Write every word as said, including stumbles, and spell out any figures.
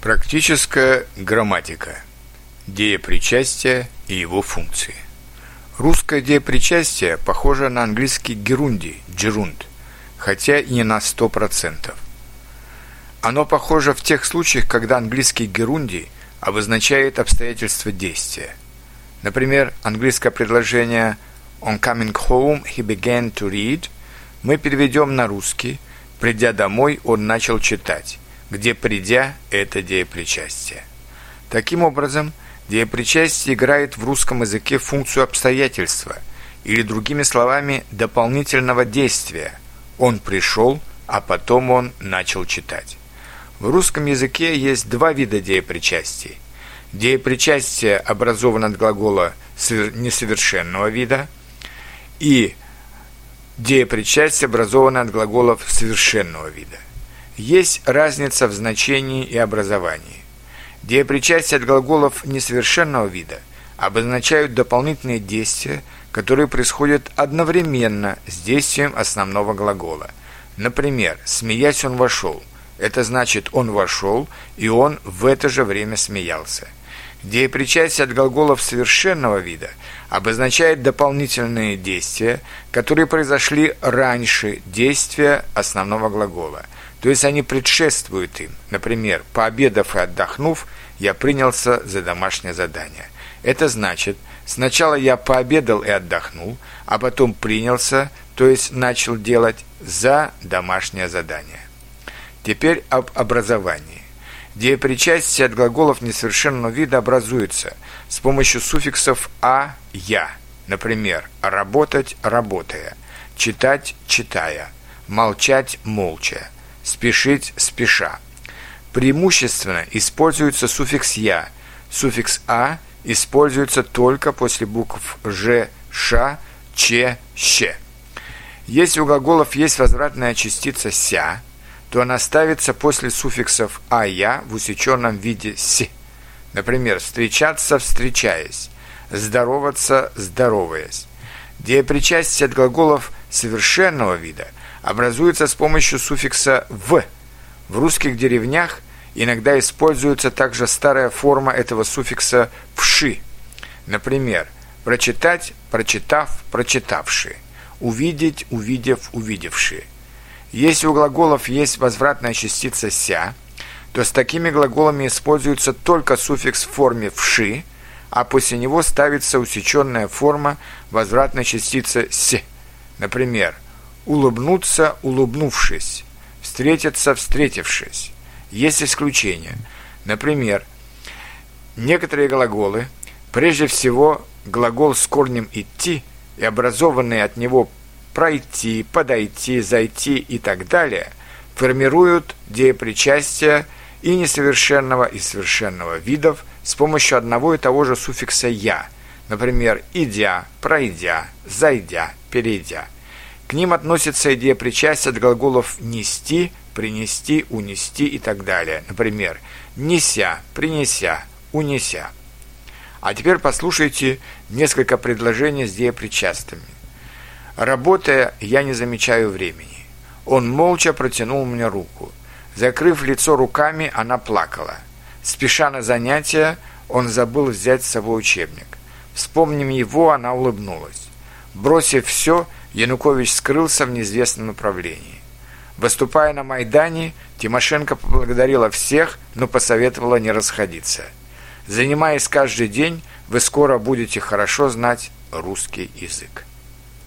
Практическая грамматика. Деепричастие и его функции. Русское деепричастие похоже на английский герунди, джерунд, хотя и не на сто процентов. Оно похоже в тех случаях, когда английский герунди обозначает обстоятельства действия. Например, английское предложение «On coming home he began to read» мы переведем на русский «Придя домой, он начал читать», где «придя» – это деепричастие. Таким образом, деепричастие играет в русском языке функцию обстоятельства, или, другими словами, дополнительного действия. Он пришел, а потом он начал читать. В русском языке есть два вида деепричастий. Деепричастие образовано от глагола несовершенного вида, и деепричастие образовано от глаголов совершенного вида. Есть разница в значении и образовании. Деепричастие от глаголов несовершенного вида обозначают дополнительные действия, которые происходят одновременно с действием основного глагола. Например, «смеясь он вошел». Это значит «он вошел», и он в это же время смеялся. Деепричастие от глаголов совершенного вида обозначает дополнительные действия, которые произошли раньше действия основного глагола. То есть они предшествуют им. Например, «пообедав и отдохнув, я принялся за домашнее задание». Это значит, сначала я пообедал и отдохнул, а потом принялся, то есть начал делать за домашнее задание. Теперь об образовании. Деепричастие от глаголов несовершенного вида образуется с помощью суффиксов «а», «я». Например, «работать» – «работая», «читать» – «читая», «молчать» – «молча», «спешить» – «спеша». Преимущественно используется суффикс «я». Суффикс «а» используется только после букв «ж», «ш», «ч», «щ». Если у глаголов есть возвратная частица «ся», то она ставится после суффиксов «а», «я» в усеченном виде «с». Например, «встречаться» – «встречаясь», «здороваться» – «здороваясь». Деепричастие от глаголов совершенного вида образуется с помощью суффикса «в». В русских деревнях иногда используется также старая форма этого суффикса «вши». Например, «прочитать», «прочитав», «прочитавши», «увидеть», «увидев», «увидевши». Если у глаголов есть возвратная частица «ся», то с такими глаголами используется только суффикс в форме «вши», а после него ставится усеченная форма возвратной частицы «с». Например, «улыбнуться», «улыбнувшись», «встретиться», «встретившись». Есть исключения. Например, некоторые глаголы, прежде всего глагол с корнем «идти» и образованные от него «пройти», «подойти», «зайти» и так далее, формируют деепричастие и несовершенного и совершенного видов с помощью одного и того же суффикса «я», например, «идя», «пройдя», «зайдя», «перейдя». К ним относится и деепричастие от глаголов «нести», «принести», «унести» и так далее, например, «неся», «принеся», «унеся». А теперь послушайте несколько предложений с деепричастными. Работая, я не замечаю времени. Он молча протянул мне руку. Закрыв лицо руками, она плакала. Спеша на занятия, он забыл взять с собой учебник. Вспомнив его, она улыбнулась. Бросив все, Янукович скрылся в неизвестном направлении. Выступая на Майдане, Тимошенко поблагодарила всех, но посоветовала не расходиться. Занимаясь каждый день, вы скоро будете хорошо знать русский язык.